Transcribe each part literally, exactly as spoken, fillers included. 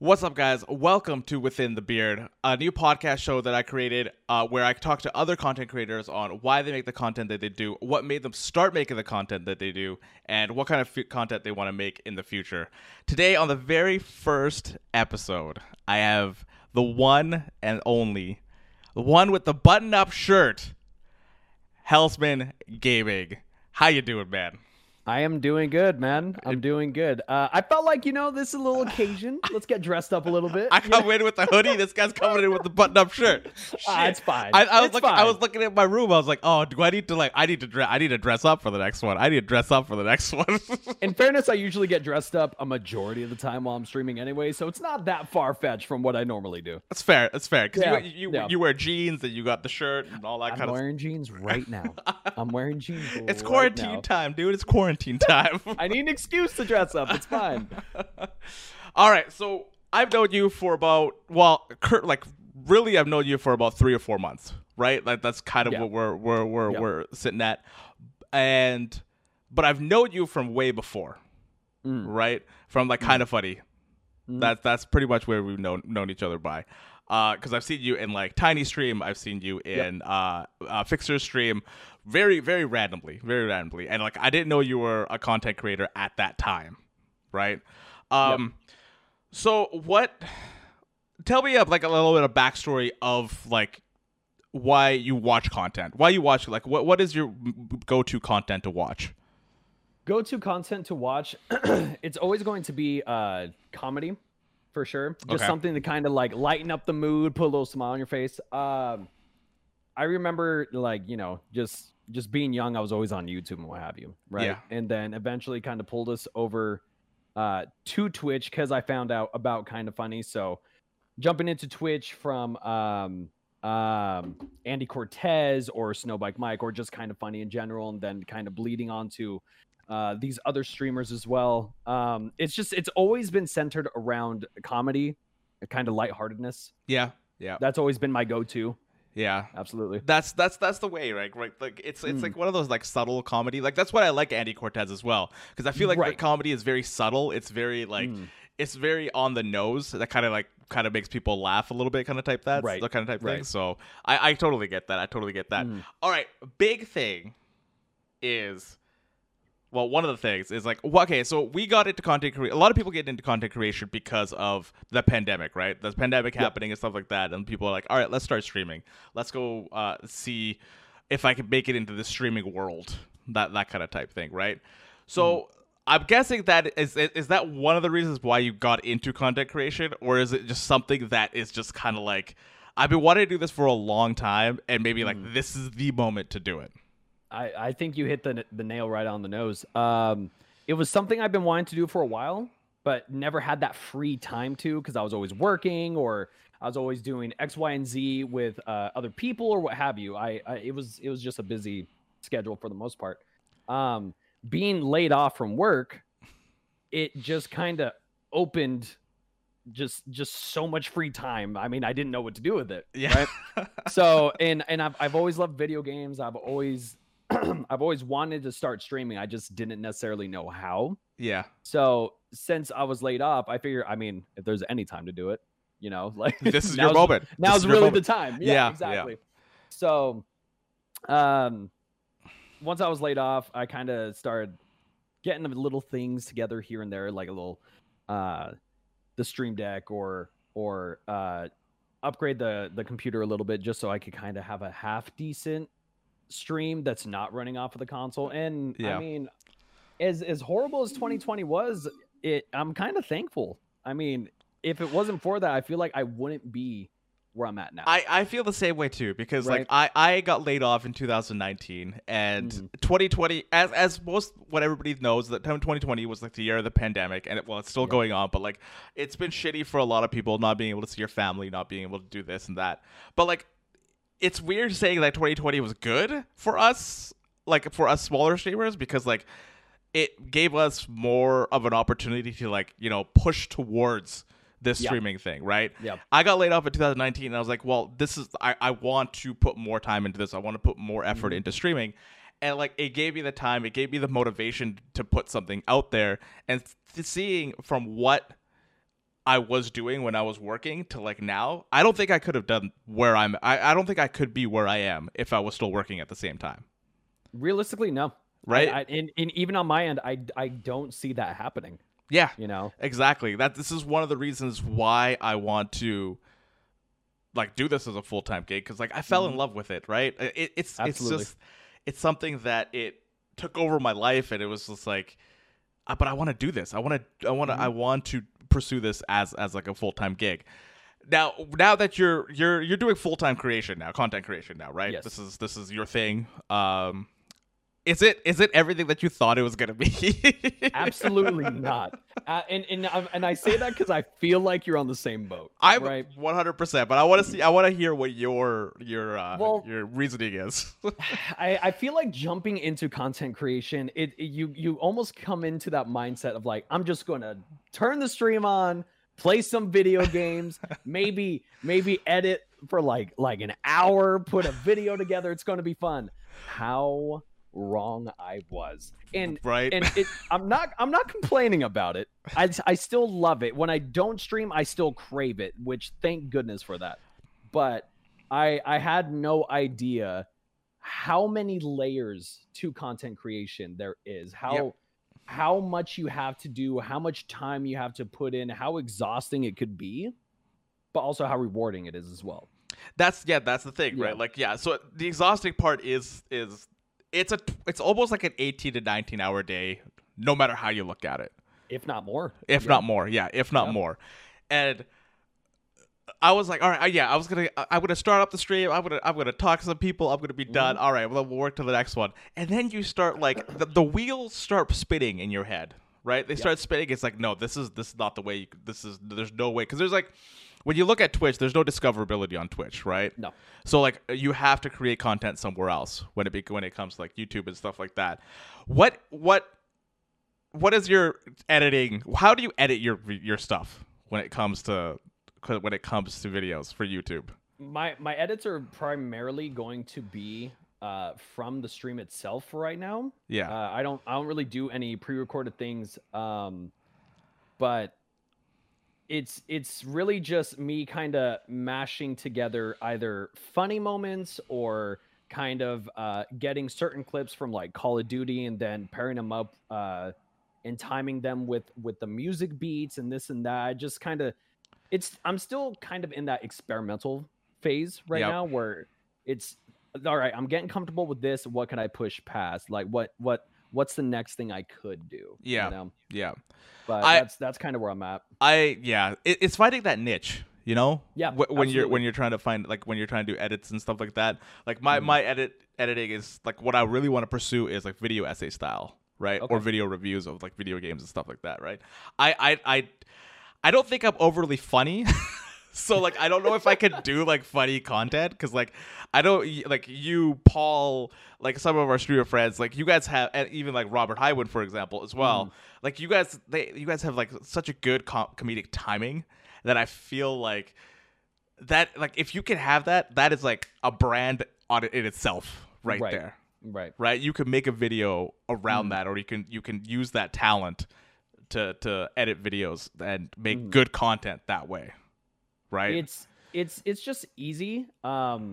What's up, guys? Welcome to Within the Beard, a new podcast show that I created uh, where I talk to other content creators on why they make the content that they do, what made them start making the content that they do, and what kind of f- content they want to make in the future. Today, on the very first episode, I have the one and only, the one with the button-up shirt, Hellsman Gaming. How you doing, man? I am doing good, man. I'm doing good. Uh, I felt like, you know, this is a little occasion. Let's get dressed up a little bit. I come in with the hoodie. This guy's coming in with the button-up shirt. Uh, it's fine. I, I was it's looking. Fine. I was looking at my room. I was like, oh, do I need to like? I need to dress. I need to dress up for the next one. I need to dress up for the next one. In fairness, I usually get dressed up a majority of the time while I'm streaming anyway, so it's not that far-fetched from what I normally do. That's fair. That's fair. Because yeah. you you, yeah. you wear jeans and you got the shirt and all that I'm kind of. I'm wearing jeans right now. I'm wearing jeans. It's right quarantine now. time, dude. It's quarantine. time. I need an excuse to dress up. It's fine. All right. So I've known you for about, well, like really I've known you for about three or four months, right? Like that's kind of yeah. what we're, we're, we're, yeah. we're sitting at. And, but I've known you from way before, mm. right? From like mm. Kind of Funny. Mm. That's, that's pretty much where we've known, known each other by. Uh, cause I've seen you in like Tiny stream. I've seen you in, yep. uh, uh, Fixer stream very, very randomly, very randomly. And like, I didn't know you were a content creator at that time. Right. Um, yep. So what, tell me up like a little bit of backstory of like why you watch content, why you watch, like what, what is your go-to content to watch? Go-to content to watch. It's always going to be, uh, comedy. For sure. Just okay. something to kind of like lighten up the mood, put a little smile on your face. Um, I remember like, you know, just just being young, I was always on YouTube and what have you. Right. Yeah. And then eventually kind of pulled us over uh, to Twitch because I found out about Kind of Funny. So jumping into Twitch from um, um, Andy Cortez or Snowbike Mike or just Kind of Funny in general. And then kind of bleeding onto Uh, these other streamers as well. Um, it's just, it's always been centered around comedy, a kind of lightheartedness. Yeah. Yeah. That's always been my go-to. Yeah, absolutely. That's, that's, that's the way, right? Right. Like it's, it's mm. like one of those like subtle comedy. Like that's what I like Andy Cortez as well. Cause I feel like right. the comedy is very subtle. It's very like, mm. it's very on the nose. That kind of like, kind of makes people laugh a little bit kind of type that, right. that kind of type right. thing. So I, I totally get that. I totally get that. Mm. All right. Big thing is, well, one of the things is like, okay, so we got into content creation. A lot of people get into content creation because of the pandemic, right? The pandemic yep. happening and stuff like that. And people are like, all right, let's start streaming. Let's go uh, see if I can make it into the streaming world, that that kind of type thing, right? So mm. I'm guessing that is is that one of the reasons why you got into content creation? Or is it just something that is just kind of like, I've been wanting to do this for a long time and maybe mm. like this is the moment to do it? I, I think you hit the the nail right on the nose. Um, it was something I've been wanting to do for a while, but never had that free time to because I was always working or I was always doing X, Y, and Z with uh, other people or what have you. I, I it was it was just a busy schedule for the most part. Um, being laid off from work, it just kind of opened just just so much free time. I mean, I didn't know what to do with it. Yeah. Right? So and and I've I've always loved video games. I've always I've always wanted to start streaming. I just didn't necessarily know how. Yeah. So since I was laid off, I figured, I mean, if there's any time to do it, you know, like this is your moment. Now's really moment. the time. Yeah, yeah exactly. Yeah. So, um, once I was laid off, I kind of started getting little things together here and there, like a little, uh, the Stream Deck or, or, uh, upgrade the, the computer a little bit just so I could kind of have a half decent stream that's not running off of the console. And yeah. I mean, as as horrible as twenty twenty was, it I'm kind of thankful. I mean, if it wasn't for that, I feel like I wouldn't be where I'm at now. I, I feel the same way too, because right? like I, I got laid off in two thousand nineteen and mm. twenty twenty, as as most what everybody knows, that twenty twenty was like the year of the pandemic, and it, well, it's still yeah. going on, but like it's been shitty for a lot of people, not being able to see your family, not being able to do this and that. But like it's weird saying that twenty twenty was good for us, like for us smaller streamers, because like it gave us more of an opportunity to like, you know, push towards this yep. streaming thing, right? Yeah. I got laid off in two thousand nineteen and I was like, well, this is, I, I want to put more time into this. I want to put more effort mm-hmm. into streaming. And like, it gave me the time, it gave me the motivation to put something out there, and th- seeing from what I was doing when I was working to like now, I don't think I could have done where I'm. I, I don't think I could be where I am if I was still working at the same time. Realistically, no. Right. I, I, and, and even on my end, I, I don't see that happening. Yeah, you know, exactly. That this is one of the reasons why I want to like do this as a full time gig, because like I fell mm-hmm. in love with it. Right. It, it's Absolutely. It's just it's something that it took over my life, and it was just like, but I want to do this. I want to I want to mm-hmm. I want to pursue this as as like a full-time gig. Now now that you're you're you're doing full-time creation now, content creation now, right? Yes. This is this is your thing. Um is it is it everything that you thought it was going to be? Absolutely not. Uh, and and and I say that cuz I feel like you're on the same boat. I'm right? one hundred percent, but I want to see I want to hear what your your uh, well, your reasoning is. I I feel like jumping into content creation, it, it you you almost come into that mindset of like, I'm just going to turn the stream on, play some video games, maybe maybe edit for like like an hour, put a video together, it's going to be fun. How wrong I was. And right and it, I'm not I'm not complaining about it. I, I still love it. When I don't stream, I still crave it, which thank goodness for that. But I I had no idea how many layers to content creation there is. How yep. how much you have to do, how much time you have to put in, how exhausting it could be, but also how rewarding it is as well. That's yeah, that's the thing, yeah. right? Like yeah, so the exhausting part is is It's a it's almost like an eighteen to nineteen hour day, no matter how you look at it. If not more. If yeah. not more. Yeah. If not yeah. more. And I was like, all right, yeah, I was going to I'm going to start up the stream. I'm going to I'm going to talk to some people. I'm going to be done. Mm-hmm. All right. Well, we'll work to the next one. And then you start like the, the wheels start spinning in your head. Right. They yeah. start spinning. It's like, no, this is this is not the way. You, this is there's no way, because there's like, when you look at Twitch, there's no discoverability on Twitch, right? No. So like you have to create content somewhere else when it be, when it comes to like YouTube and stuff like that. What what what is your editing? How do you edit your your stuff when it comes to when it comes to videos for YouTube? My my edits are primarily going to be uh, from the stream itself for right now. Yeah. Uh, I don't I don't really do any pre-recorded things, um, but. It's it's really just me kind of mashing together either funny moments or kind of uh, getting certain clips from like Call of Duty and then pairing them up uh, and timing them with with the music beats and this and that. I just kind of it's I'm still kind of in that experimental phase right yep. now, where it's all right, I'm getting comfortable with this. What can I push past? Like what what. What's the next thing I could do? Yeah, you know? yeah. But I, that's that's kind of where I'm at. I yeah, it, it's finding that niche, you know. Yeah. When absolutely. you're when you're trying to find like when you're trying to do edits and stuff like that. Like my mm. my edit editing is like what I really want to pursue is like video essay style, right? Okay. Or video reviews of like video games and stuff like that, right? I I I, I don't think I'm overly funny. So like I don't know if I could do like funny content, because like I don't like you, Paul, like some of our studio friends, like you guys have, and even like Robert Highwood for example as well. Mm. Like you guys, they you guys have like such a good com- comedic timing that I feel like that like if you can have that, that is like a brand on it in itself, right, right there, right, right. You can make a video around mm. that, or you can you can use that talent to to edit videos and make mm. good content that way. Right. It's it's it's just easy um,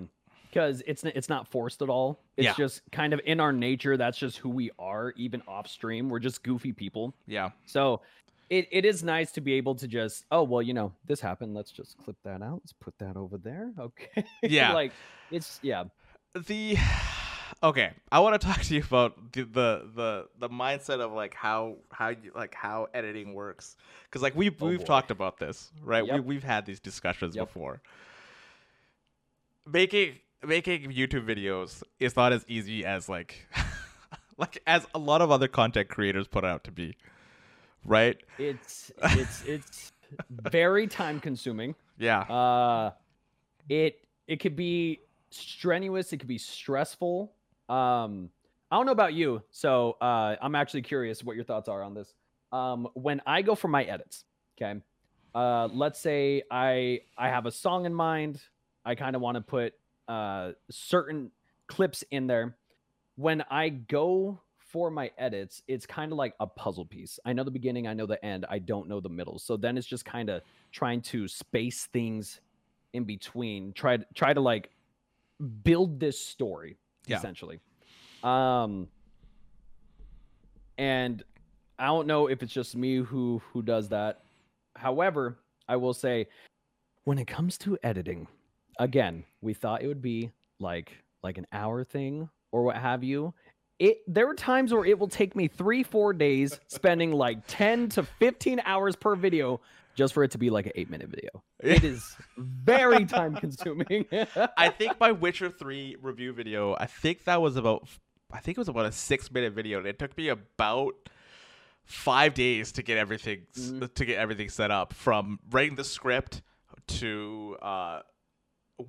because it's it's not forced at all. It's yeah. just kind of in our nature. That's just who we are. Even off stream, we're just goofy people. Yeah. So it, it is nice to be able to just, oh, well, you know, this happened. Let's just clip that out. Let's put that over there. OK. Yeah. Like it's yeah. The. OK, I want to talk to you about the, the the the mindset of like how how you like how editing works, because like we've, oh, we've boy. talked about this. Right. Yep. We, we've had these discussions yep. before. Making making YouTube videos is not as easy as like like as a lot of other content creators put out to be. Right. It's it's it's very time consuming. Yeah. Uh, it it could be strenuous. It could be stressful. Um, I don't know about you, so uh, I'm actually curious what your thoughts are on this. Um, when I go for my edits, okay, uh, let's say I I have a song in mind. I kind of want to put uh, certain clips in there. When I go for my edits, it's kind of like a puzzle piece. I know the beginning, I know the end, I don't know the middle. So then it's just kind of trying to space things in between, try to try to like build this story, yeah. essentially. Um, and I don't know if it's just me who who does that. However, I will say, when it comes to editing, again, we thought it would be like like an hour thing or what have you. It there are times where it will take me three, four days spending like ten to fifteen hours per video just for it to be like an eight minute video. It is very time consuming. I think my Witcher three review video, I think that was about, I think it was about a six minute video. And it took me about five days to get everything, mm. to get everything set up, from writing the script to uh,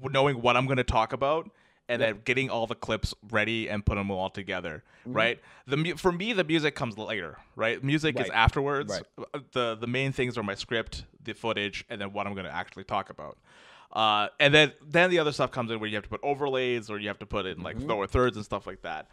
knowing what I'm going to talk about. And yep. then getting all the clips ready and putting them all together, mm-hmm. right? The for me, the music comes later, right? Music right. is afterwards. Right. The the main things are my script, the footage, and then what I'm going to actually talk about. Uh, and then then the other stuff comes in where you have to put overlays or you have to put in like mm-hmm. lower thirds and stuff like that.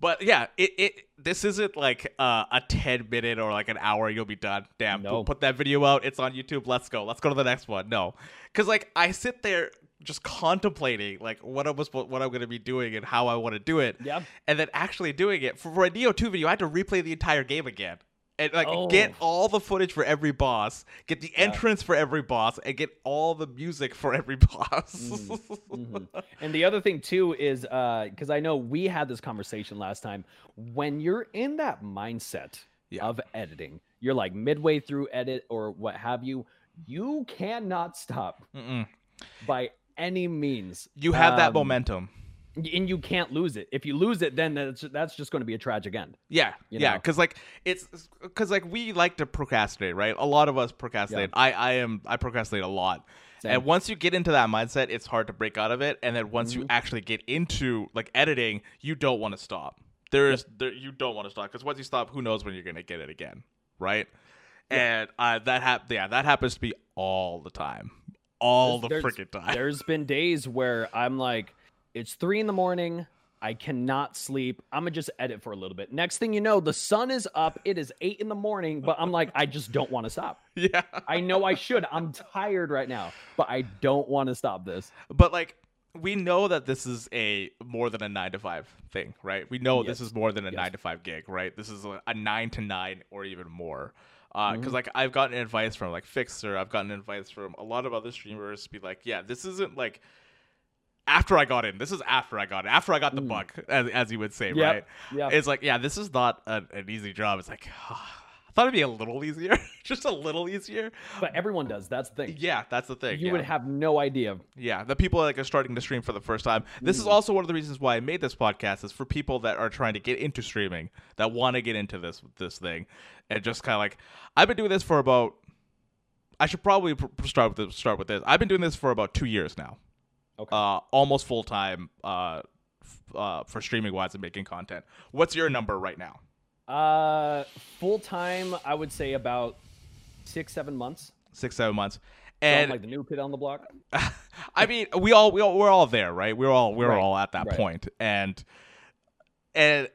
But yeah, it, it this isn't like uh, a ten minute or like an hour, you'll be done. Damn, no. Put that video out. It's on YouTube. Let's go. Let's go to the next one. No. Because like I sit there just contemplating like what I was, what I'm going to be doing and how I want to do it. Yep. And then actually doing it. For, for a Nioh two video, I had to replay the entire game again and like oh. get all the footage for every boss, get the yeah. entrance for every boss, and get all the music for every boss. Mm. Mm-hmm. And the other thing too is, uh, cause I know we had this conversation last time, when you're in that mindset yeah. of editing, you're like midway through edit or what have you, you cannot stop Mm-mm. by any means. You have um, that momentum and you can't lose it. If you lose it, then that's, that's just going to be a tragic end. Yeah. You yeah. know? Cause like it's cause like we like to procrastinate, right? A lot of us procrastinate. Yeah. I, I am, I procrastinate a lot. Same. And once you get into that mindset, it's hard to break out of it. And then once mm-hmm. you actually get into like editing, you don't want to stop. There is, there, you don't want to stop. Cause once you stop, who knows when you're going to get it again. Right. Yeah. And uh, that hap- yeah, that happens to be all the time. All the freaking time. There's been days where I'm like, it's three in the morning. I cannot sleep. I'm going to just edit for a little bit. Next thing you know, the sun is up. It is eight in the morning, but I'm like, I just don't want to stop. Yeah. I know I should. I'm tired right now, but I don't want to stop this. But like, we know that this is a more than a nine to five thing, right? We know yes. this is more than a yes. nine to five gig, right? This is a, a nine to nine or even more. Uh, because mm-hmm. like I've gotten advice from like Fixer, I've gotten advice from a lot of other streamers to be like, yeah, this isn't like after I got in. This is after I got in, after I got the mm. bug, as as you would say, yep. right? Yep. It's like, yeah, this is not a, an easy job. It's like, oh, I thought it'd be a little easier, just a little easier. But everyone does. That's the thing. Yeah, that's the thing. You yeah. would have no idea. Yeah, the people that like, are starting to stream for the first time. This mm. is also one of the reasons why I made this podcast, is for people that are trying to get into streaming, that want to get into this this thing. And just kind of like, I've been doing this for about, I should probably pr- start with this, start with this. I've been doing this for about two years now, okay, uh, almost full time uh, f- uh, for streaming wise and making content. What's your number right now? Uh, full time, I would say about six, seven months. Six, seven months, and so like the new kid on the block. I mean, we all we all we're all there, right? We're all we're right. all at that right. point, and and.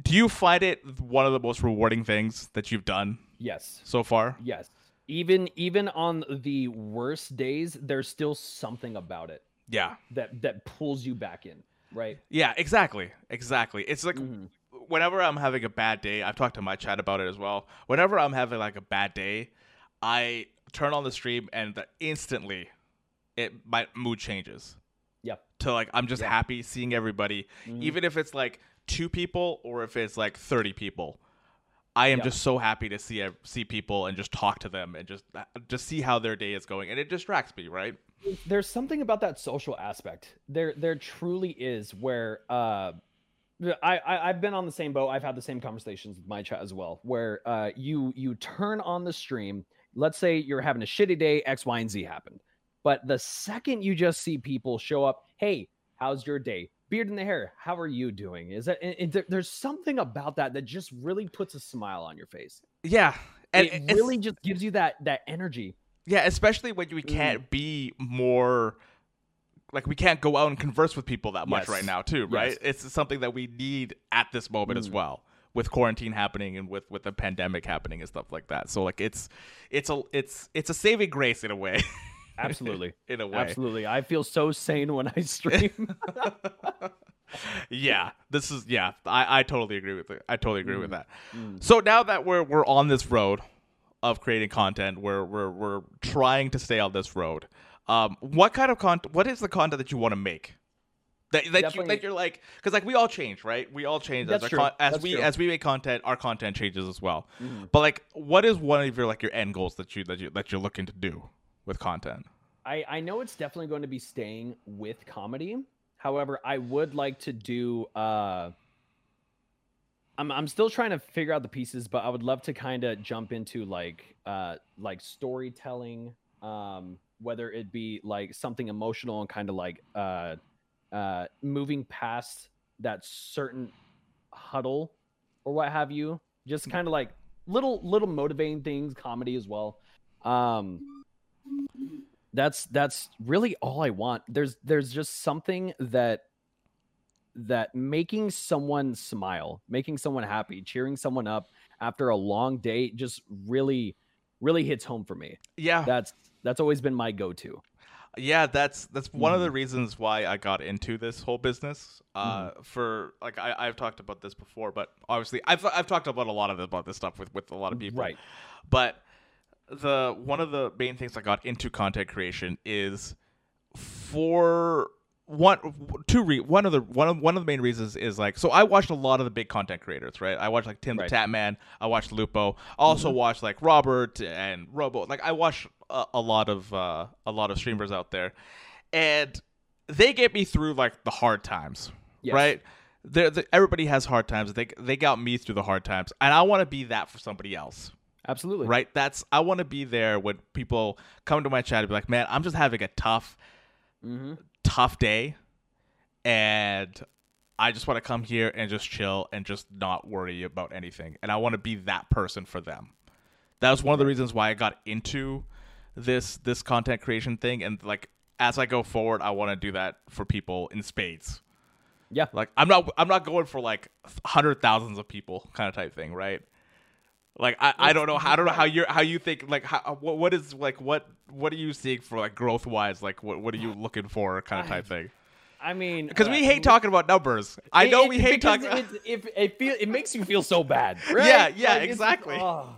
Do you find it one of the most rewarding things that you've done? Yes. So far? Yes. Even even on the worst days, there's still something about it. Yeah. That that pulls you back in, right? Yeah, exactly. Exactly. It's like mm-hmm. whenever I'm having a bad day, I've talked to my chat about it as well. Whenever I'm having like a bad day, I turn on the stream and the, instantly it my mood changes. Yeah. To like I'm just yeah. happy seeing everybody, mm-hmm. even if it's like two people or if it's like thirty people, I am yeah. just so happy to see see people and just talk to them and just just see how their day is going, and it distracts me, right? There's something about that social aspect. There there truly is, where uh I, I I've been on the same boat. I've had the same conversations with my chat as well, where uh you you turn on the stream, let's say you're having a shitty day, X, Y, and Z happened, but the second you just see people show up, hey, how's your day? Beard in the Hair, how are you doing? Is that it, it, there's something about that that just really puts a smile on your face. Yeah, and it really just gives you that that energy. Yeah, especially when we can't mm. be more like we can't go out and converse with people that much yes. right now, too. Right? Yes. It's something that we need at this moment mm. as well. with quarantine happening and with with the pandemic happening and stuff like that. So like it's it's a it's it's a saving grace in a way. Absolutely. In a way. Absolutely. I feel so sane when I stream. Yeah, this is yeah, I, I totally agree with it. I totally agree mm. with that. Mm. So now that we're we're on this road of creating content, we're we're we're trying to stay on this road. Um what kind of content what is the content that you want to make? That that, you, that you're like, because like we all change, right? We all change as, our con- as we true. as we make content, our content changes as well. Mm. But like, what is one of your like your end goals that you that you that you're looking to do with content? I I know it's definitely going to be staying with comedy. However, I would like to do. Uh, I'm I'm still trying to figure out the pieces, but I would love to kind of jump into like uh like storytelling, um, whether it be like something emotional and kind of like uh. uh moving past that certain huddle or what have you, just kind of like little little motivating things, comedy as well. um that's that's really all I want. There's there's just something that that making someone smile, making someone happy, cheering someone up after a long day just really really hits home for me. Yeah, that's that's always been my go-to. Yeah, that's that's one mm. of the reasons why I got into this whole business. Uh, mm. For like I, I've talked about this before, but obviously I've I've talked about a lot of about this stuff with, with a lot of people. Right. But the one of the main things I got into content creation is for one two re one of the one of one of the main reasons is like, so I watched a lot of the big content creators, right? I watched like Tim right. the Tatman, I watched Lupo, I also mm-hmm. watched like Robert and Robo. Like I watched A, a lot of uh, a lot of streamers out there, and they get me through like the hard times. Yes. Right? They're, they're, everybody has hard times. They they got me through the hard times, and I want to be that for somebody else. Absolutely. Right? That's I want to be there when people come to my chat and be like, "Man, I'm just having a tough, mm-hmm. tough day, and I just want to come here and just chill and just not worry about anything." And I want to be that person for them. That was one of the reasons why I got into this this content creation thing, and like as I go forward I want to do that for people in spades. Yeah, like i'm not i'm not going for like hundred thousands of people kind of type thing, right? Like i i don't know how i don't know how you're how you think like how, what, what is like what what are you seeing for like growth wise, like what, what are you looking for kind of type thing? I mean, because uh, we hate talking about numbers. I it, know we hate talking. It, it, it, feel, it makes you feel so bad. Right? Yeah, yeah, like, exactly. Oh.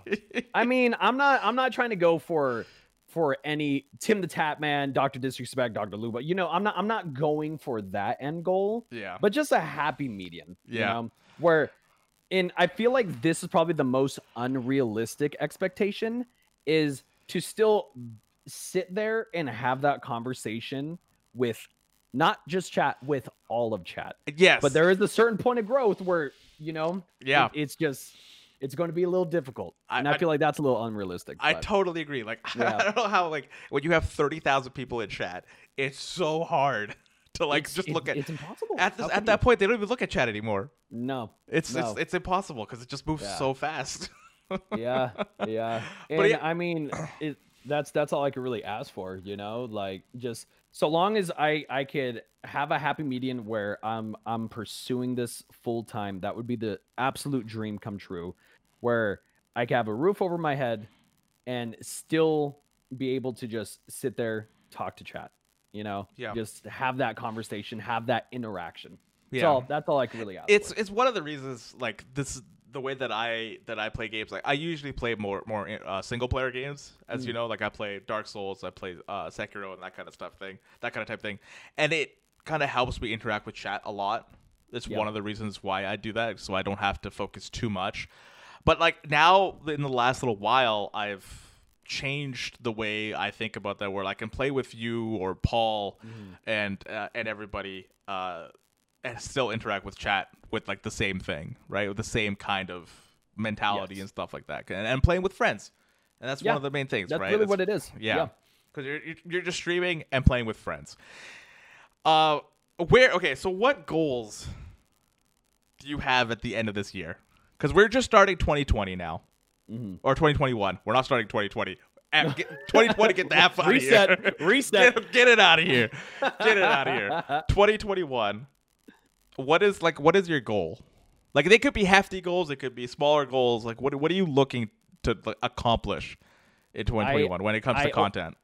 I mean, I'm not, I'm not trying to go for, for any Tim the Tatman, Doctor Disrespect, Doctor Luba. You know, I'm not, I'm not going for that end goal. Yeah. But just a happy medium. Yeah. You know, where, and I feel like this is probably the most unrealistic expectation is to still sit there and have that conversation with. Not just chat, with all of chat. Yes. But there is a certain point of growth where, you know, yeah, it, it's just, it's going to be a little difficult. And I, I feel I, like that's a little unrealistic. I but. totally agree. Like, yeah. I don't know how, like, when you have thirty thousand people in chat, it's so hard to, like, it's, just it, look at. It's impossible. At, this, at that point, they don't even look at chat anymore. No. It's no. It's, it's impossible because it just moves yeah. so fast. Yeah. Yeah. And, but it, I mean, it, that's that's all I could really ask for, you know? Like, just. So long as I, I could have a happy median where I'm I'm pursuing this full time, that would be the absolute dream come true, where I could have a roof over my head and still be able to just sit there, talk to chat, you know, yeah. just have that conversation, have that interaction. Yeah. So that's all I can really ask. It's for. It's one of the reasons like this the way that I that I play games. Like I usually play more more uh, single player games, as mm. you know. Like I play Dark Souls, I play uh, Sekiro, and that kind of stuff thing, that kind of type thing. And it kind of helps me interact with chat a lot. It's yeah. one of the reasons why I do that, so I don't have to focus too much. But like now, in the last little while, I've changed the way I think about that. Where I can play with you or Paul mm. and uh, and everybody. Uh, and still interact with chat with like the same thing, right? With the same kind of mentality yes. and stuff like that. And, and playing with friends. And that's yeah. one of the main things, that's right? Really that's really what it is. Yeah. Because yeah. you're, you're just streaming and playing with friends. Uh, where, okay, so what goals do you have at the end of this year? Because we're just starting twenty twenty now. Mm-hmm. Or twenty twenty-one. We're not starting twenty twenty. At, get, twenty twenty, get the F out of here. Reset, reset. Get, get it out of here. Get it out of here. twenty twenty-one. What is like? What is your goal Like, they could be hefty goals. They could be smaller goals. Like, what what are you looking to accomplish in twenty twenty-one I, when it comes I, to content?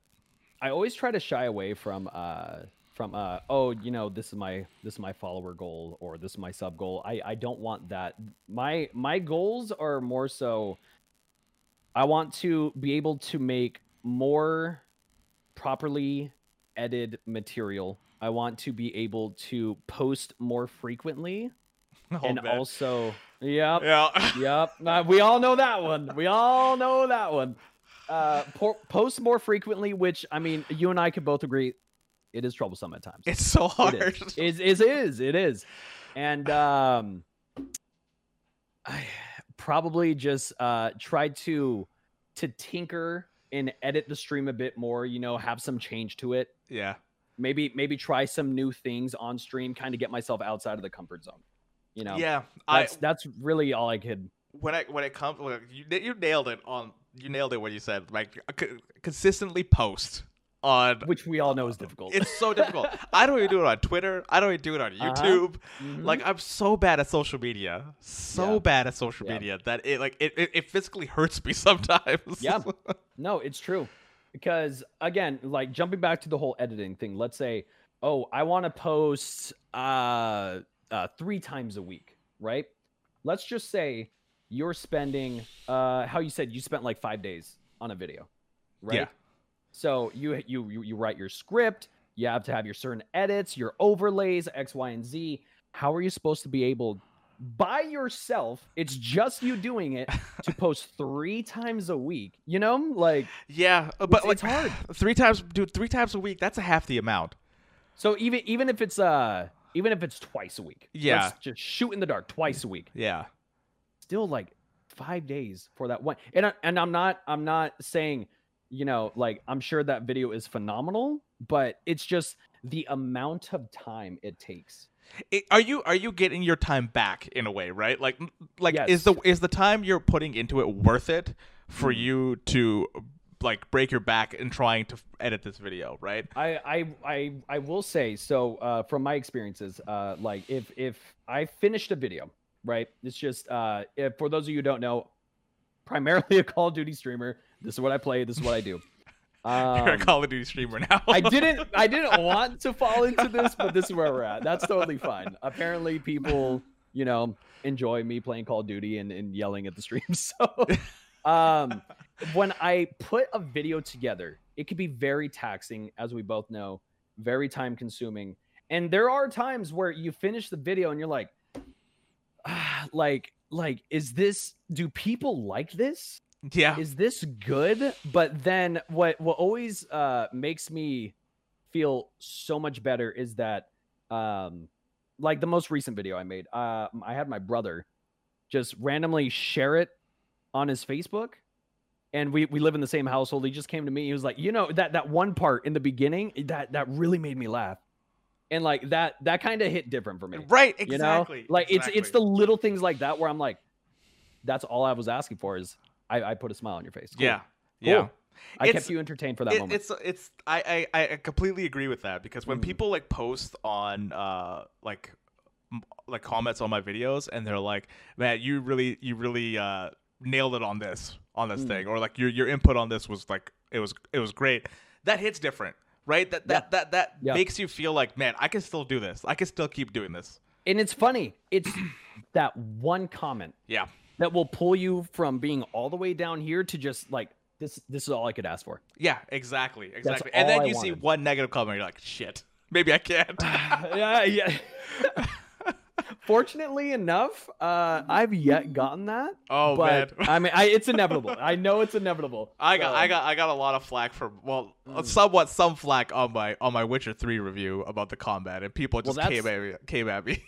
I always try to shy away from uh from uh oh, you know, this is my this is my follower goal or this is my sub goal. I I don't want that. My my goals are more so I want to be able to make more properly edited material. I want to be able to post more frequently. Oh, and man. also, yep, yeah. yep. Uh, we all know that one. We all know that one. Uh, po post more frequently, which, I mean, you and I could both agree, it is troublesome at times. It's so hard. It is. It is. It is. It is. And um, I probably just uh, try to to tinker and edit the stream a bit more. You know, have some change to it. Yeah. Maybe maybe try some new things on stream, kind of get myself outside of the comfort zone. You know, yeah, that's, I, that's really all I could. When I when it comes, like, you you nailed it on you nailed it when you said, like, consistently post on, which we all know is difficult. It's so difficult. I don't even do it on Twitter. I don't even do it on YouTube. Uh-huh. Mm-hmm. Like, I'm so bad at social media, so yeah. bad at social yeah. media that it like it, it it physically hurts me sometimes. Yeah, no, it's true. Because again, like, jumping back to the whole editing thing, let's say, oh, I want to post uh, uh, three times a week, right? Let's just say you're spending, uh, how you said you spent like five days on a video, right? Yeah. So you, you, you, you write your script, you have to have your certain edits, your overlays, X, Y, and Z. How are you supposed to be able by yourself, it's just you doing it, to post three times a week, you know? Like, yeah, but it's, like, it's hard. Three times, dude, three times a week, that's a half the amount. So even even if it's uh even if it's twice a week, yeah, let's just shoot in the dark, twice a week, yeah, still like five days for that one. And I, and I'm not I'm not saying, you know, like, I'm sure that video is phenomenal, but it's just the amount of time it takes. It, are you are you getting your time back in a way, right? Like, like yes. is the is the time you're putting into it worth it for mm-hmm. you to, like, break your back in trying to edit this video, right? I I I, I will say, so uh, from my experiences, uh, like, if if I finished a video, right? It's just uh, if, for those of you who don't know, primarily a Call of Duty streamer. This is what I play. This is what I do. Um, You're a Call of Duty streamer now. I didn't I didn't want to fall into this, but this is where we're at. That's totally fine. Apparently people, you know, enjoy me playing Call of Duty and, and yelling at the stream. So um, when I put a video together, it could be very taxing, as we both know, very time consuming. And there are times where you finish the video and you're like, ah, like, like, is this, do people like this? Yeah. Is this good? But then what, what always uh, makes me feel so much better is that, um, like, the most recent video I made, uh, I had my brother just randomly share it on his Facebook. And we, we live in the same household. He just came to me. He was like, you know, that, that one part in the beginning, that, that really made me laugh. And, like, that, that kind of hit different for me. Right. Exactly. You know? Like, exactly. it's, it's the little things like that where I'm like, that's all I was asking for is, I, I put a smile on your face. Cool. Yeah. Cool. Yeah. I it's, kept you entertained for that it, moment. It's, it's, I, I, I completely agree with that, because when mm. people, like, post on, uh, like, m like comments on my videos and they're like, man, you really, you really, uh, nailed it on this, on this mm. thing. Or, like, your, your input on this was, like, it was, it was great. That hits different, right? That, that, yeah. that, that yeah. makes you feel like, man, I can still do this. I can still keep doing this. And it's funny. It's that one comment. Yeah. That will pull you from being all the way down here to just, like, this This is all I could ask for. Yeah, exactly. Exactly. And then I you wanted. see one negative comment and you're like, shit, maybe I can't. yeah, yeah. Fortunately enough, uh, I've yet gotten that. Oh, but, man. I mean, I, it's inevitable. I know it's inevitable. I got, so. I got, I got a lot of flack from, well, mm. somewhat some flack on my, on my Witcher three review about the combat, and people just well, came at me. Came at me.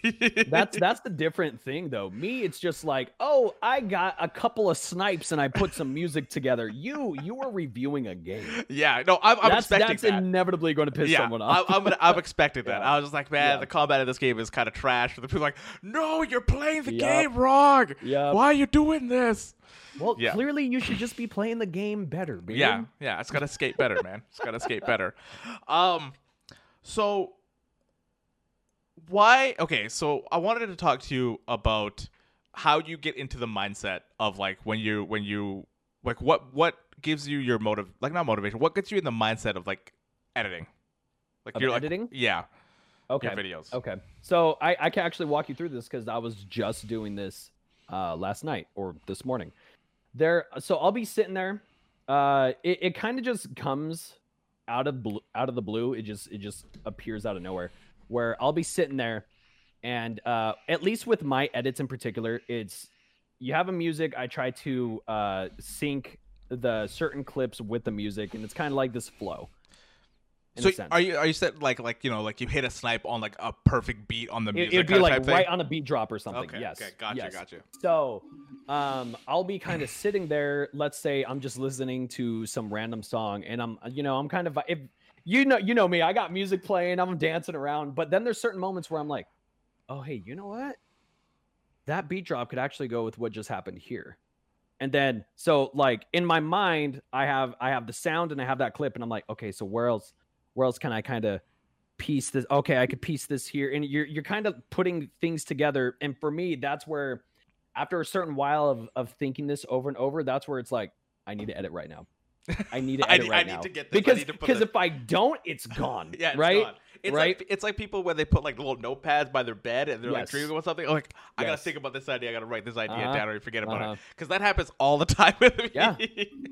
that's, that's the different thing though. Me, it's just like, oh, I got a couple of snipes and I put some music together. You, you are reviewing a game. Yeah, no, I'm, I'm that's, expecting that's that. That's inevitably going to piss yeah, someone off. I, I'm, gonna, I'm expecting that. Yeah. I was just like, man, yeah. the combat in this game is kind of trash. The people are like, no, you're playing the yep. game wrong. Yep. Why are you doing this? Well, yeah. clearly you should just be playing the game better, man. Yeah, yeah, it's got to skate better, man. It's got to skate better. Um, so why? Okay, so I wanted to talk to you about how you get into the mindset of like when you when you like what what gives you your motive, like not motivation, what gets you in the mindset of like editing, like of you're editing, like, yeah, okay, your videos, okay. So I I can actually walk you through this because I was just doing this uh, last night or this morning. There, so I'll be sitting there. Uh, it it kind of just comes out of blue, out of the blue. It just it just appears out of nowhere. Where I'll be sitting there, and uh, at least with my edits in particular, it's you have a music. I try to uh, sync the certain clips with the music, and it's kind of like this flow. So are you are you set like like you know like you hit a snipe on like a perfect beat on the music? It'd be like right on a beat drop or something. Okay, yes. Okay, gotcha, yes. gotcha. So, um, I'll be kind of sitting there. Let's say I'm just listening to some random song, and I'm you know I'm kind of if you know you know me, I got music playing, I'm dancing around. But then there's certain moments where I'm like, oh hey, you know what? That beat drop could actually go with what just happened here. And then so like in my mind, I have I have the sound and I have that clip, and I'm like, okay, so where else? Where else can I kind of piece this? Okay, I could piece this here. And you're you're kind of putting things together. And for me, that's where after a certain while of, of thinking this over and over, that's where it's like, I need to edit right now. I need to edit I, right I now. I need to get this. Because because if I don't, it's gone. Yeah, it's right? gone. It's, right? Like, it's like people when they put like little notepads by their bed and they're yes. like dreaming about something. Oh, like, I yes. got to think about this idea. I got to write this idea uh-huh. down or forget about uh-huh. it. Because that happens all the time with me. Yeah.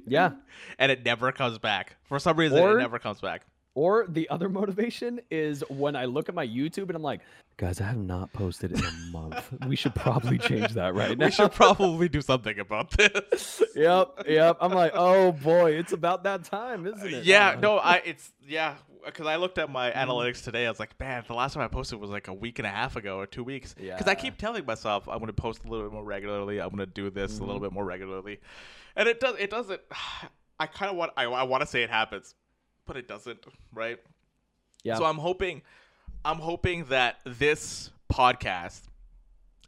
yeah. And it never comes back. For some reason, or, it never comes back. Or the other motivation is when I look at my YouTube and I'm like, guys, I have not posted in a month. We should probably change that right now. We should probably do something about this. Yep, yep. I'm like, oh boy, it's about that time, isn't it? Yeah, uh, no, I it's yeah, because I looked at my analytics today. I was like, man, the last time I posted was like a week and a half ago or two weeks. Because yeah. I keep telling myself I want to post a little bit more regularly. I want to do this mm-hmm. a little bit more regularly, and it does. It doesn't. I kind of want. I, I want to say it happens. But it doesn't, right? Yeah. So I'm hoping, I'm hoping that this podcast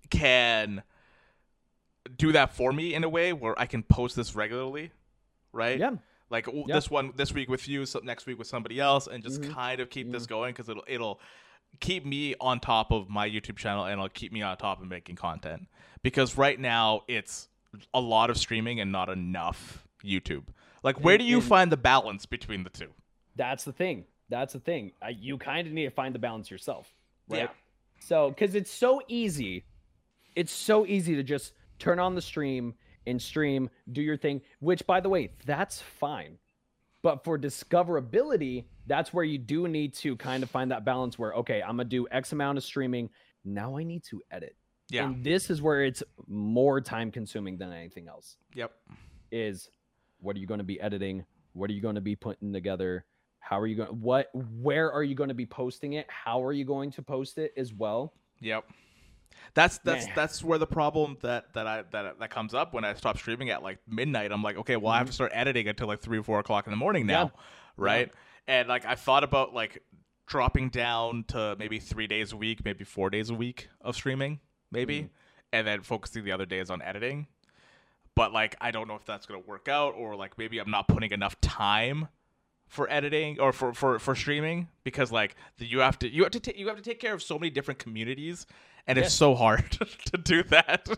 can do that for me in a way where I can post this regularly, right? Yeah. Like yeah. this one this week with you, so next week with somebody else, and just mm-hmm. kind of keep mm-hmm. this going because it'll it'll keep me on top of my YouTube channel and it'll keep me on top of making content because right now it's a lot of streaming and not enough YouTube. Like, where do you find the balance between the two? That's the thing. That's the thing. Uh, you kind of need to find the balance yourself, right? Yeah. So, because it's so easy. It's so easy to just turn on the stream and stream, do your thing, which, by the way, that's fine. But for discoverability, that's where you do need to kind of find that balance where, okay, I'm going to do X amount of streaming. Now I need to edit. Yeah. And this is where it's more time consuming than anything else. Yep. Is... what are you going to be editing? What are you going to be putting together? How are you going? What? Where are you going to be posting it? How are you going to post it as well? Yep, that's that's Man. that's where the problem that that I that that comes up when I stop streaming at like midnight. I'm like, okay, well, mm-hmm. I have to start editing until like three or four o'clock in the morning now, yeah. right? Yeah. And like I thought about like dropping down to maybe three days a week, maybe four days a week of streaming, maybe, mm-hmm. and then focusing the other days on editing. But, like, I don't know if that's going to work out or, like, maybe I'm not putting enough time for editing or for, for, for streaming because, like, the, you have to you have to, ta- you have to take care of so many different communities, and yeah. it's so hard to do that.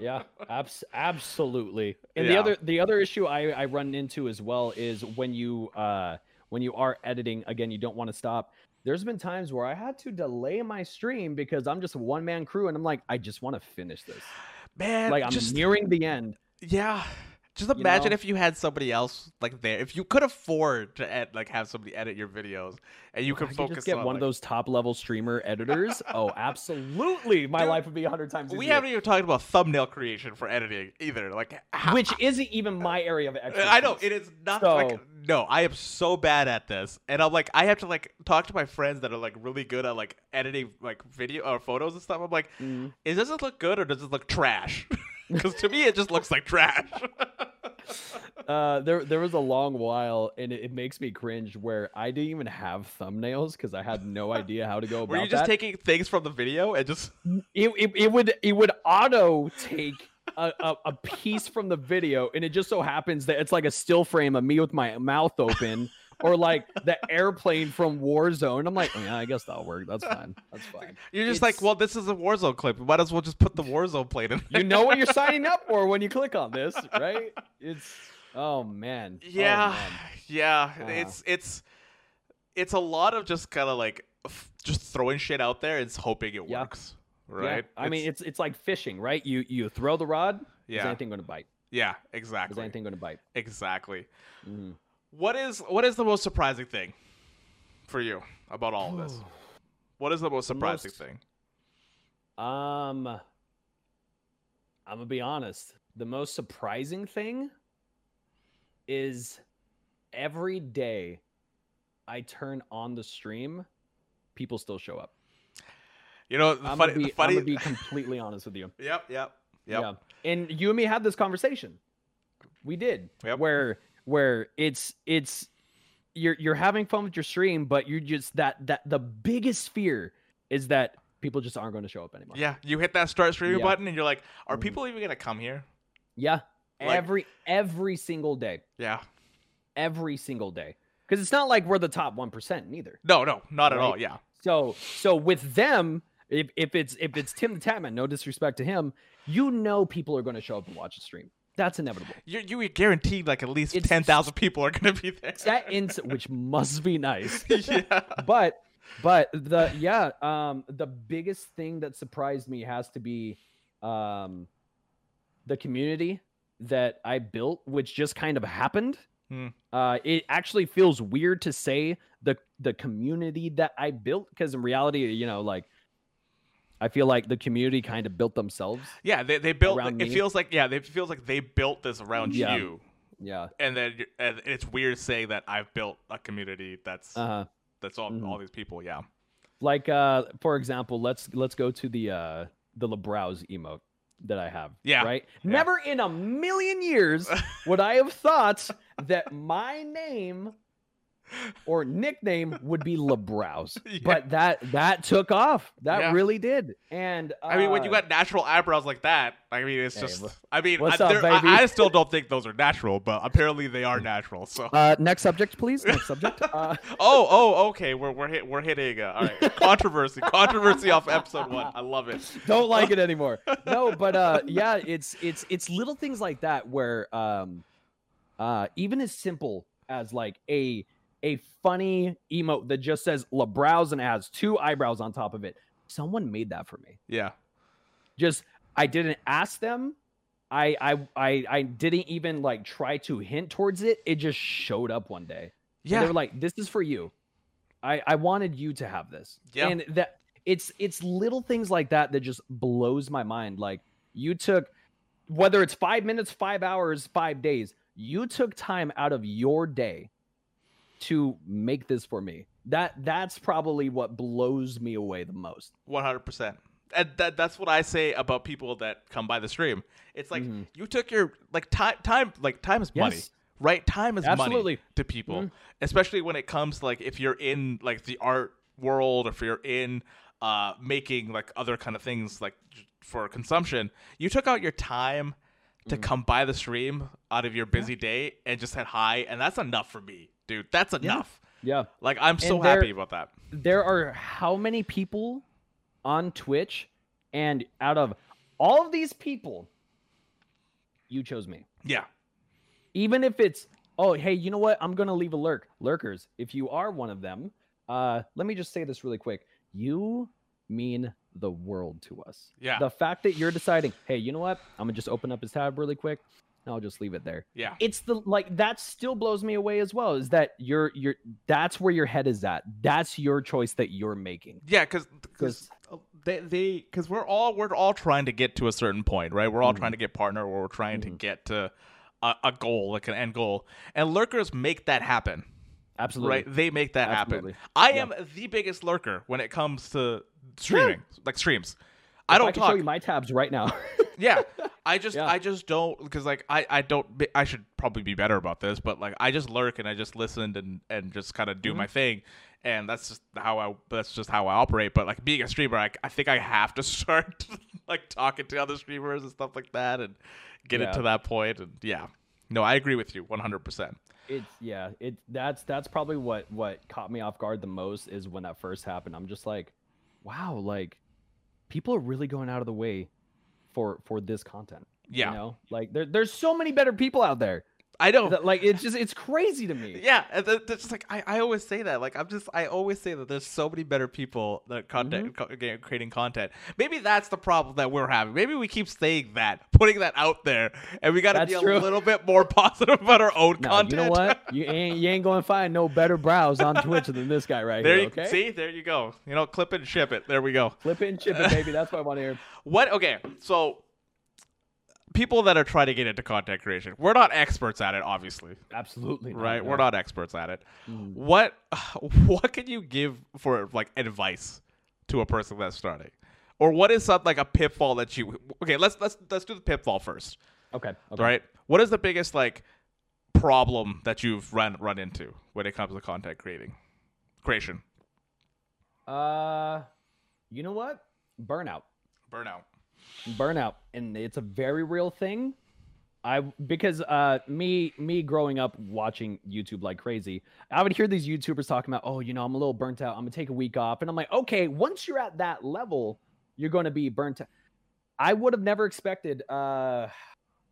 yeah, abs- absolutely. And yeah. the other the other issue I, I run into as well is when you, uh, when you are editing, again, you don't want to stop. There's been times where I had to delay my stream because I'm just a one-man crew, and I'm like, I just want to finish this. Man, like, I'm just nearing the end. Yeah, just imagine you know? if you had somebody else like there. If you could afford to ed, like have somebody edit your videos, and you could I focus could just get on one like... of those top level streamer editors. oh, absolutely, my Dude, life would be a hundred times easier. We haven't even talked about thumbnail creation for editing either, like how... which isn't even my area of expertise. I know it is not. So... Like, no, I am so bad at this, and I'm like, I have to like talk to my friends that are like really good at like editing like video or photos and stuff. I'm like, mm. is does it look good or does it look trash? Because to me, it just looks like trash. uh, there there was a long while, and it, it makes me cringe, where I didn't even have thumbnails because I had no idea how to go about that. Were you just that. taking things from the video and just... It it, it would it would auto-take a, a, a piece from the video, and it just so happens that it's like a still frame of me with my mouth open or like the airplane from Warzone. I'm like, oh, yeah, I guess that'll work. That's fine. That's fine. You're just it's... like, well, this is a Warzone clip. We might as well just put the Warzone plate in. You know what you're signing up for when you click on this, right? It's oh man. Yeah, oh, man. yeah. Wow. It's it's it's a lot of just kind of like f- just throwing shit out there. It's hoping it yeah. works, right? Yeah. I it's... mean, it's it's like fishing, right? You you throw the rod. Yeah. Is anything going to bite? Yeah, exactly. Is anything going to bite? Exactly. Mm-hmm. What is what is the most surprising thing for you about all of this? What is the most surprising the most, thing? Um, I'm going to be honest. The most surprising thing is every day I turn on the stream, people still show up. You know, the I'm funny, gonna be, the funny... I'm going to be completely honest with you. Yep, yep. Yep. Yeah, and you and me had this conversation. We did, yep. where where it's it's you're you're having fun with your stream, but you're just that that the biggest fear is that people just aren't going to show up anymore. Yeah, you hit that start streaming yeah. button, and you're like, are mm-hmm. people even going to come here? Yeah, like, every every single day. Yeah, every single day, because it's not like we're the top one percent neither. No, no, not right? at all. Yeah. So so with them. If if it's if it's Tim the Tatman, no disrespect to him, you know people are going to show up and watch the stream. That's inevitable. You're, you were guaranteed like at least ten thousand people are going to be there. That ins- which must be nice. yeah. But but the yeah um the biggest thing that surprised me has to be um the community that I built, which just kind of happened. Hmm. Uh, it actually feels weird to say the the community that I built, because in reality, you know, like. I feel like the community kind of built themselves. Yeah, they they built. It me. feels like yeah, it feels like they built this around yeah. you. Yeah, and then and it's weird saying that I've built a community that's uh-huh. that's all mm-hmm. all these people. Yeah, like uh, for example, let's let's go to the uh, the LeBrow's emote that I have. Yeah, right. Yeah. Never in a million years would I have thought that my name or nickname would be LeBrow's, yeah. but that that took off. That yeah. really did. And uh, I mean, when you got natural eyebrows like that, I mean, it's hey, just. I mean, I, up, I, I still don't think those are natural, but apparently they are natural. So uh, next subject, please. Next subject. Uh... oh, oh, okay. We're we're hit, we're hitting. Uh, all right, controversy, controversy off episode one. I love it. Don't like it anymore. No, but uh, yeah, it's it's it's little things like that where um, uh, even as simple as like a. a funny emote that just says LeBrow's and has two eyebrows on top of it. Someone made that for me. Yeah. Just, I didn't ask them. I, I, I, I didn't even like try to hint towards it. It just showed up one day. Yeah. And they were like, this is for you. I, I wanted you to have this. Yeah. And that it's, it's little things like that, that just blows my mind. Like you took, whether it's five minutes, five hours, five days, you took time out of your day to make this for me. That that's probably what blows me away the most. One hundred percent. And that that's what I say about people that come by the stream. It's like mm-hmm. you took your like time time like time is yes. money, right? Time is Absolutely. money to people, mm-hmm. especially when it comes like if you're in like the art world or if you're in uh making like other kind of things like for consumption. You took out your time to mm-hmm. come by the stream out of your busy yeah. day and just said hi, and that's enough for me. Dude, that's enough. Yeah. yeah. Like, I'm so there, happy about that. There are how many people on Twitch, and out of all of these people, you chose me. Yeah. Even if it's, oh, hey, you know what? I'm going to leave a lurk. Lurkers, if you are one of them, uh, let me just say this really quick. You mean the world to us. Yeah. The fact that you're deciding, hey, you know what? I'm going to just open up his tab really quick. I'll just leave it there. Yeah. It's the like that still blows me away as well, is that you're you're that's where your head is at. That's your choice that you're making. Yeah, cuz cuz they they cuz we're all we're all trying to get to a certain point, right? We're all mm-hmm. trying to get partner, or we're trying mm-hmm. to get to a, a goal, like an end goal. And lurkers make that happen. Absolutely. Right? They make that Absolutely. happen. I yeah. am the biggest lurker when it comes to streaming, yeah. like streams. If I don't I can talk. show you my tabs right now. yeah, I just, yeah. I just don't, because like I, I don't, I should probably be better about this, but like I just lurk and I just listened and and just kind of do mm-hmm. my thing, and that's just how I, that's just how I operate. But like being a streamer, I, I think I have to start like talking to other streamers and stuff like that, and get yeah. it to that point. And yeah, no, I agree with you one hundred percent. It's yeah, it that's that's probably what what caught me off guard the most is when that first happened. I'm just like, wow, like people are really going out of the way for for this content. Yeah, you know, like there there's so many better people out there. I know, like it's just it's crazy to me. Yeah, that's just like I, I always say that. Like I'm just I always say that there's so many better people that content mm-hmm. creating content. Maybe that's the problem that we're having. Maybe we keep saying that, putting that out there, and we got to be true. a little bit more positive about our own no, content. You know what? You ain't you ain't going to find no better brows on Twitch than this guy right there here. Okay, you, see, there you go. You know, clip it and ship it. There we go. Clip it and ship it, baby. That's what I want to hear. What? Okay, so. People that are trying to get into content creation, we're not experts at it, obviously. Absolutely not, right? No. We're not experts at it. Mm. What what can you give for like advice to a person that's starting, or what is something like a pitfall that you? Okay, let's let's let's do the pitfall first. Okay. Okay. Right. What is the biggest like problem that you've run run into when it comes to content creating creation? Uh, you know what? Burnout. Burnout. Burnout, and it's a very real thing. I because uh me me growing up watching YouTube like crazy, I would hear these YouTubers talking about, oh, you know, I'm a little burnt out, I'm gonna take a week off, and I'm like, okay, once you're at that level, you're gonna be burnt out. I would have never expected. Uh,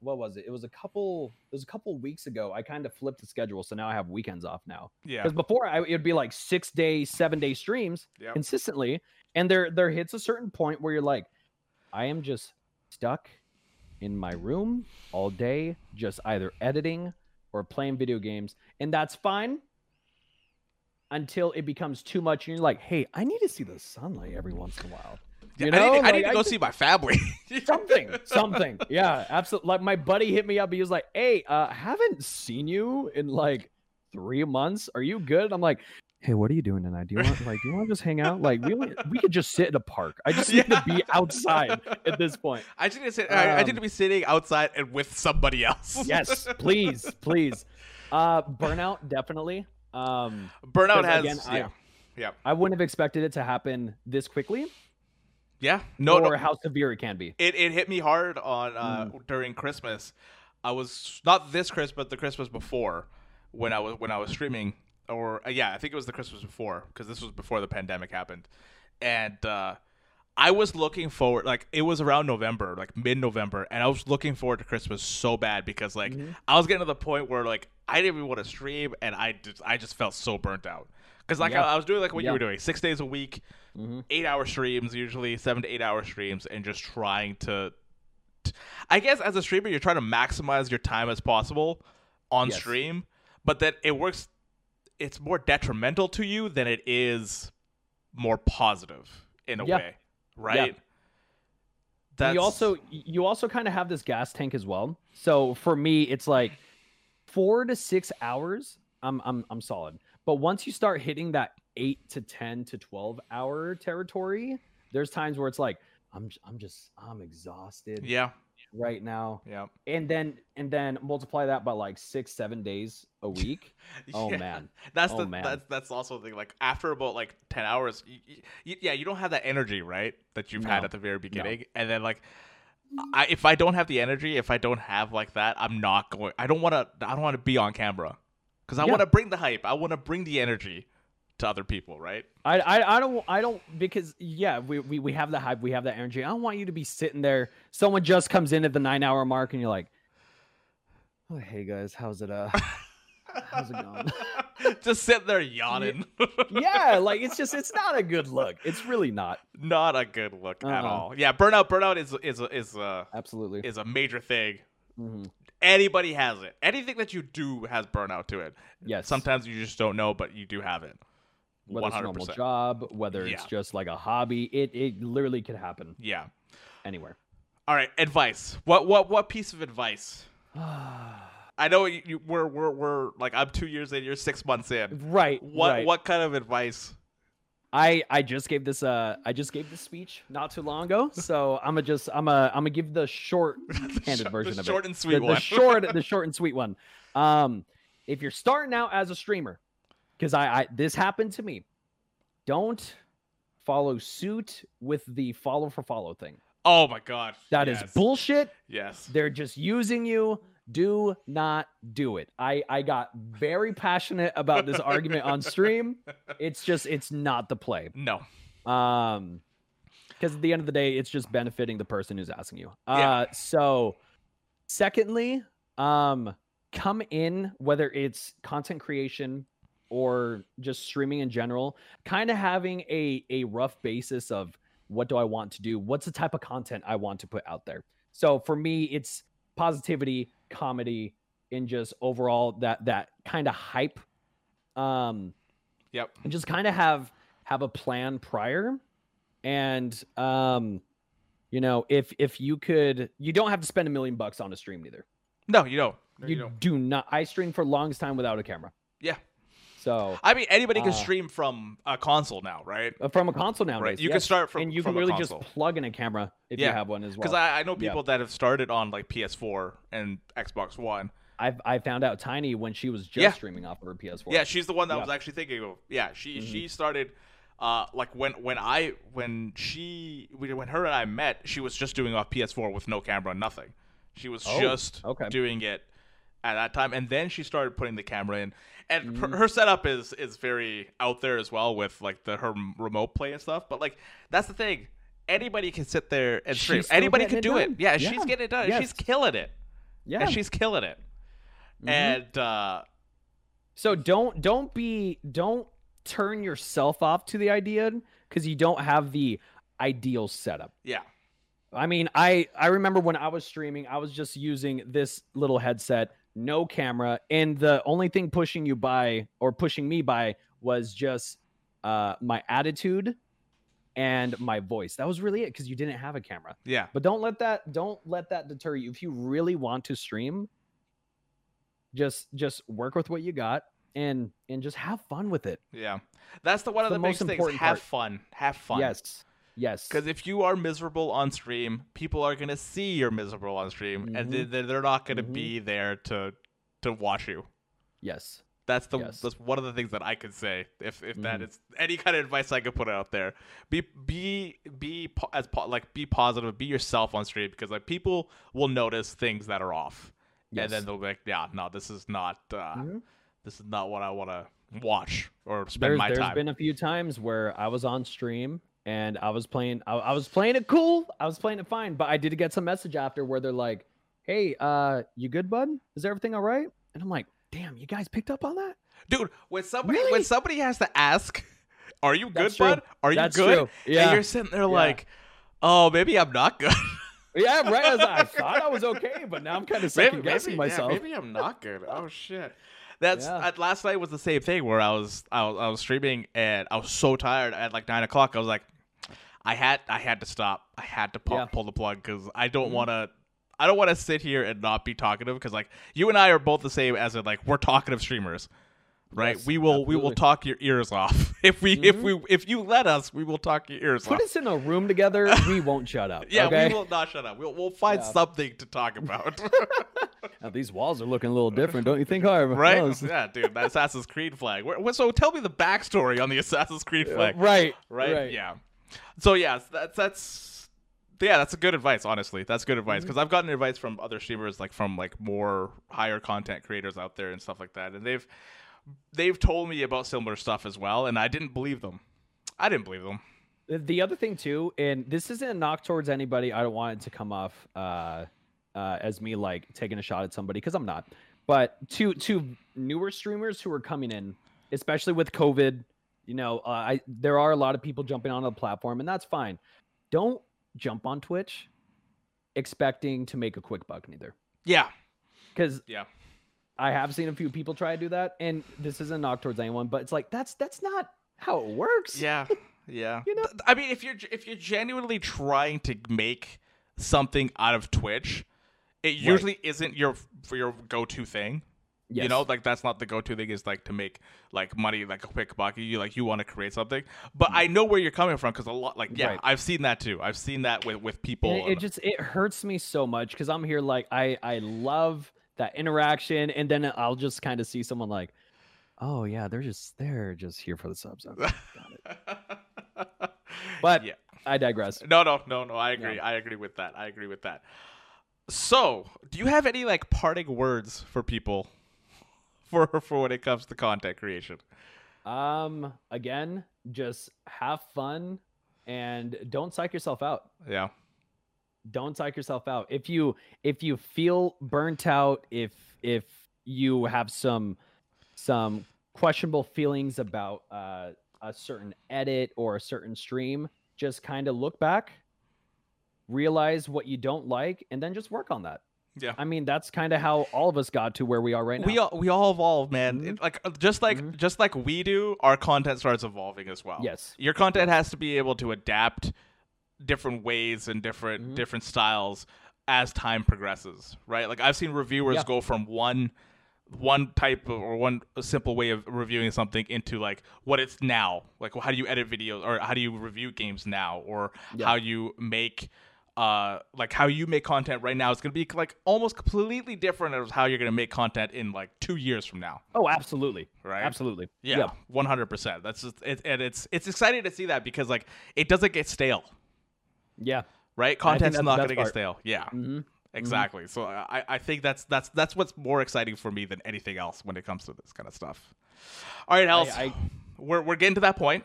what was it? It was a couple. It was a couple weeks ago. I kind of flipped the schedule, so now I have weekends off now. Yeah. Because before, I, it'd be like six day, seven day streams yep. consistently, and there there hits a certain point where you're like, I am just stuck in my room all day, just either editing or playing video games. And that's fine until it becomes too much. And you're like, hey, I need to see the sunlight every once in a while. You yeah, know? I need to, like, I need to go I see my family. something, something. Yeah, absolutely. Like my buddy hit me up. He was like, hey, uh, haven't seen you in like three months. Are you good? I'm like, hey, what are you doing tonight? Do you want like do you want to just hang out? Like we we could just sit in a park. I just need yeah. to be outside at this point. I just need to sit. Um, I, I need to be sitting outside and with somebody else. Yes, please, please. Uh, burnout definitely. Um, burnout has. Again, yeah, I, yeah. I wouldn't have expected it to happen this quickly. Yeah. No. Or no, how severe it can be. It it hit me hard on uh, mm. during Christmas. I was not this Christmas, but the Christmas before when I was when I was streaming. Or uh, yeah, I think it was the Christmas before, because this was before the pandemic happened, and uh, I was looking forward. Like it was around November, like mid-November, and I was looking forward to Christmas so bad because like mm-hmm. I was getting to the point where like I didn't even want to stream, and I just I just felt so burnt out because like yeah. I, I was doing like what yeah. you were doing, six days a week, mm-hmm. eight-hour streams usually, seven to eight-hour streams, and just trying to. T- I guess as a streamer, you're trying to maximize your time as possible on yes. stream, but that it works. It's more detrimental to you than it is more positive in a yeah. way, right? Yeah. That's... You also you also kind of have this gas tank as well. So for me, it's like four to six hours. I'm I'm I'm solid. But once you start hitting that eight to ten to twelve hour territory, there's times where it's like I'm I'm just I'm exhausted. Yeah. Right now, yeah, and then and then multiply that by like six, seven days a week. Oh yeah. man, that's oh, the man. that's that's also the thing. Like after about like ten hours, you, you, yeah, you don't have that energy, right? That you've no. had at the very beginning, no. and then like, I, if I don't have the energy, if I don't have like that, I'm not going. I don't want to. I don't want to be on camera because I yeah. want to bring the hype. I want to bring the energy to other people, right? I, I I don't I don't because yeah we, we we have the hype, we have that energy. I don't want you to be sitting there. Someone just comes in at the nine hour mark and you're like, oh, hey guys, how's it uh how's it going? Just sit there yawning. Yeah, like it's just it's not a good look. It's really not. Not a good look uh-uh. at all. Yeah, burnout burnout is is is uh absolutely is a major thing. Mm-hmm. Anybody has it. Anything that you do has burnout to it. Yes. Sometimes you just don't know, but you do have it. Whether one hundred percent. It's a normal job, whether yeah. it's just like a hobby, it, it literally could happen. Yeah. Anywhere. All right. Advice. What what what piece of advice? I know you, you, we're we're we're like I'm two years in, you're six months in. Right. What right. what kind of advice? I, I just gave this uh I just gave this speech not too long ago, so I'm gonna just I'm a I'm gonna give the short handed version the of short it. Short and sweet the, one. The short the short and sweet one. Um, if you're starting out as a streamer. Because I, I this happened to me. Don't follow suit with the follow for follow thing. Oh my god. That yes. is bullshit. Yes. They're just using you. Do not do it. I, I got very passionate about this argument on stream. It's just, it's not the play. No. Um, because at the end of the day, it's just benefiting the person who's asking you. Uh, yeah. So secondly, um, come in, whether it's content creation or just streaming in general, kind of having a, a rough basis of what do I want to do? What's the type of content I want to put out there? So for me, it's positivity, comedy, and just overall that that kind of hype. Um, yep. And just kind of have have a plan prior, and um, you know, if if you could, you don't have to spend a million bucks on a stream either. No, you don't. No, you, you don't. do not. I streamed for a long time without a camera. Yeah. So I mean, anybody can uh, stream from a console now, right? From a console now, right? You yes. can start from, and you from can really just plug in a camera if yeah. you have one as well. Because I, I know people yeah. that have started on like P S four and Xbox One. I've I found out Tiny when she was just yeah. streaming off of her P S four. Yeah, she's the one that yeah. I was actually thinking of. Yeah, she mm-hmm. she started uh, like when when I when she when her and I met, she was just doing off P S four with no camera, nothing. She was oh, just okay. doing it at that time, and then she started putting the camera in. And mm-hmm. her setup is is very out there as well with like the her remote play and stuff. But like that's the thing, anybody can sit there and stream. Anybody can do it. it. Yeah, yeah, she's getting it done. Yes. She's killing it. Yeah, and she's killing it. Mm-hmm. And uh, so don't don't be don't turn yourself off to the idea because you don't have the ideal setup. Yeah. I mean, I I remember when I was streaming, I was just using this little headset. No camera, and the only thing pushing you by or pushing me by was just uh my attitude and my voice. That was really it, because you didn't have a camera. Yeah, but don't let that don't let that deter you. If you really want to stream, just just work with what you got and and just have fun with it. Yeah, that's the one it's of the, the most things. Important have part. fun have fun yes Yes. Because if you are miserable on stream, people are going to see you're miserable on stream, mm-hmm. and they, they're not going to mm-hmm. be there to to watch you. Yes. That's the yes. that's one of the things that I could say, if if mm-hmm. that is any kind of advice I could put out there. Be be be as like be positive, be yourself on stream, because like people will notice things that are off, yes. and then they'll be like, yeah, no, this is not uh, mm-hmm. this is not what I want to watch or spend there's, my there's time. There's been a few times where I was on stream. And I was playing, I, I was playing it cool. I was playing it fine, but I did get some message after where they're like, "Hey, uh, you good, bud? Is everything all right?" And I'm like, "Damn, you guys picked up on that, dude." When somebody, really? when somebody has to ask, "Are you That's good, true. bud? Are That's you good?" True. Yeah. And you're sitting there yeah. like, "Oh, maybe I'm not good." Yeah, right. As I thought I was okay, but now I'm kind of second maybe, guessing maybe, myself. Yeah, maybe I'm not good. Oh shit. That's yeah. uh, last night was the same thing where I was, I was I was streaming and I was so tired at like nine o'clock. I was like. I had I had to stop. I had to pull, yeah. pull the plug because I don't mm-hmm. want to. I don't want to sit here and not be talkative because like you and I are both the same as in like we're talkative streamers, right? Yes, we will absolutely. we will talk your ears off if we mm-hmm. if we if you let us. We will talk your ears Put off. Put us in a room together. We won't shut up. Yeah, okay? We will not shut up. We'll we'll find yeah. something to talk about. Now, these walls are looking a little different, don't you think, Harv? Right? No, yeah, dude, that Assassin's Creed flag. So tell me the backstory on the Assassin's Creed flag. Uh, right, right. Right. Yeah. So yeah, that's that's yeah, that's a good advice. Honestly, that's good advice because I've gotten advice from other streamers, like from like more higher content creators out there and stuff like that, and they've they've told me about similar stuff as well, and I didn't believe them. I didn't believe them. The other thing too, and this isn't a knock towards anybody. I don't want it to come off uh, uh, as me like taking a shot at somebody because I'm not. But to to newer streamers who are coming in, especially with COVID. You know, uh, I there are a lot of people jumping on the platform, and that's fine. Don't jump on Twitch expecting to make a quick buck, neither. Yeah. Because yeah. I have seen a few people try to do that, and this isn't a knock towards anyone, but it's like, that's that's not how it works. Yeah, yeah. You know? I mean, if you're, if you're genuinely trying to make something out of Twitch, it right. usually isn't your for your go-to thing. Yes. You know, like that's not the go-to thing is like to make like money, like a quick buck. You like you want to create something, but I know where you're coming from because a lot, like yeah, right. I've seen that too. I've seen that with with people. It, it just it hurts me so much because I'm here like I I love that interaction, and then I'll just kind of see someone like, oh yeah, they're just they're just here for the subs. Got it. But yeah. I digress. No, no, no, no. I agree. Yeah. I agree with that. I agree with that. So, do you have any like parting words for people for for when it comes to content creation? Um, again, just have fun and don't psych yourself out. Yeah. Don't psych yourself out. If you if you feel burnt out, if if you have some some questionable feelings about uh, a certain edit or a certain stream, just kind of look back, realize what you don't like, and then just work on that. Yeah, I mean, that's kind of how all of us got to where we are right now. We all, we all evolve, man. Mm-hmm. It, like just like mm-hmm. just like we do, our content starts evolving as well. Yes, your content has to be able to adapt different ways and different mm-hmm. different styles as time progresses, right? Like I've seen reviewers yeah. go from one one type of, or one simple way of reviewing something into like what it's now. Like, well, how do you edit videos, or how do you review games now, or yeah. how you make. Uh, like how you make content right now is going to be like almost completely different as how you're going to make content in like two years from now. Oh, absolutely. Right. Absolutely. Yeah. One hundred percent. That's just it, and it's it's exciting to see that because like it doesn't get stale. Yeah. Right. Content's not going to get stale. Yeah. Mm-hmm. Exactly. Mm-hmm. So I I think that's that's that's what's more exciting for me than anything else when it comes to this kind of stuff. All right, Hells. I, I... We're we're getting to that point.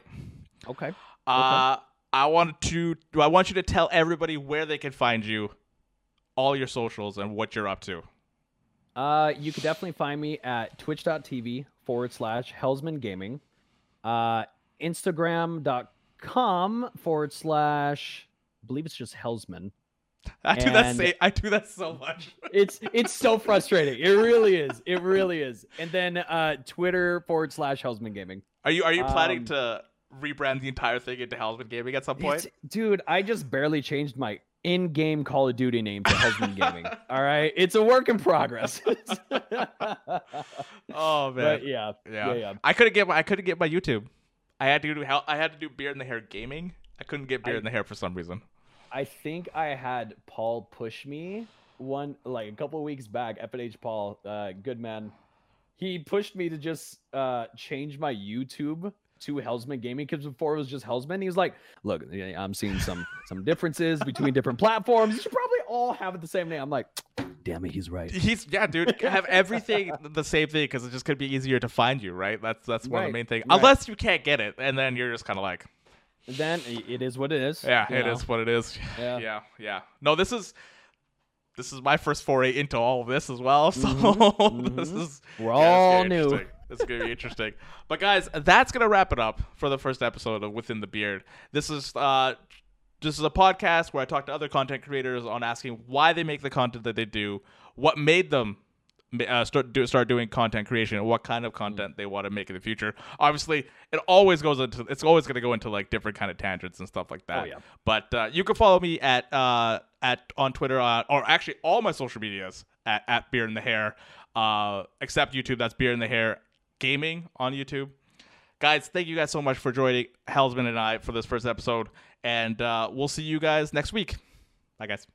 Okay. Uh. Okay. I want to. I want you to tell everybody where they can find you, all your socials, and what you're up to. Uh, you can definitely find me at twitch.tv forward slash Hellsman Gaming, uh, Instagram.com forward slash. I believe it's just Hellsman. I do and that. Say, I do that so much. It's it's so frustrating. It really is. It really is. And then uh, Twitter forward slash Hellsman Gaming. Are you Are you planning um, to? rebrand the entire thing into Hellsman Gaming at some point? It's, dude, I just barely changed my in-game Call of Duty name to Hellsman Gaming. All right, it's a work in progress. Oh man, yeah. Yeah. yeah, yeah. I couldn't get my I couldn't get my YouTube. I had to do I had to do Beard in the Hair Gaming. I couldn't get Beard I, in the Hair for some reason. I think I had Paul push me one like a couple of weeks back. F N H Paul, uh, good man. He pushed me to just uh, change my YouTube to Hellsman Gaming, because before it was just Hellsman. He was like, look, I'm seeing some some differences between different platforms. You should probably all have the same name. I'm like, damn it, he's right. He's yeah, dude. Have everything the same thing because it's just gonna be easier to find you, right? That's that's one right. of the main things. Right. Unless you can't get it, and then you're just kind of like, then it is what it is. Yeah, it know? is what it is. Yeah. yeah, yeah. No, this is this is my first foray into all of this as well. So mm-hmm. this is we're yeah, all new. It's going to be interesting. But, guys, that's going to wrap it up for the first episode of Within the Beard. This is uh, this is a podcast where I talk to other content creators on asking why they make the content that they do, what made them uh, start, do, start doing content creation, and what kind of content they want to make in the future. Obviously, it always goes into it's always going to go into like different kind of tangents and stuff like that. Oh, yeah. But uh, you can follow me at uh, at on Twitter uh, or actually all my social medias at, at Beard in the Hair, uh, except YouTube. That's Beard in the Hair Gaming on YouTube. Guys, thank you guys so much for joining Hellsman and I for this first episode, and uh we'll see you guys next week. Bye guys.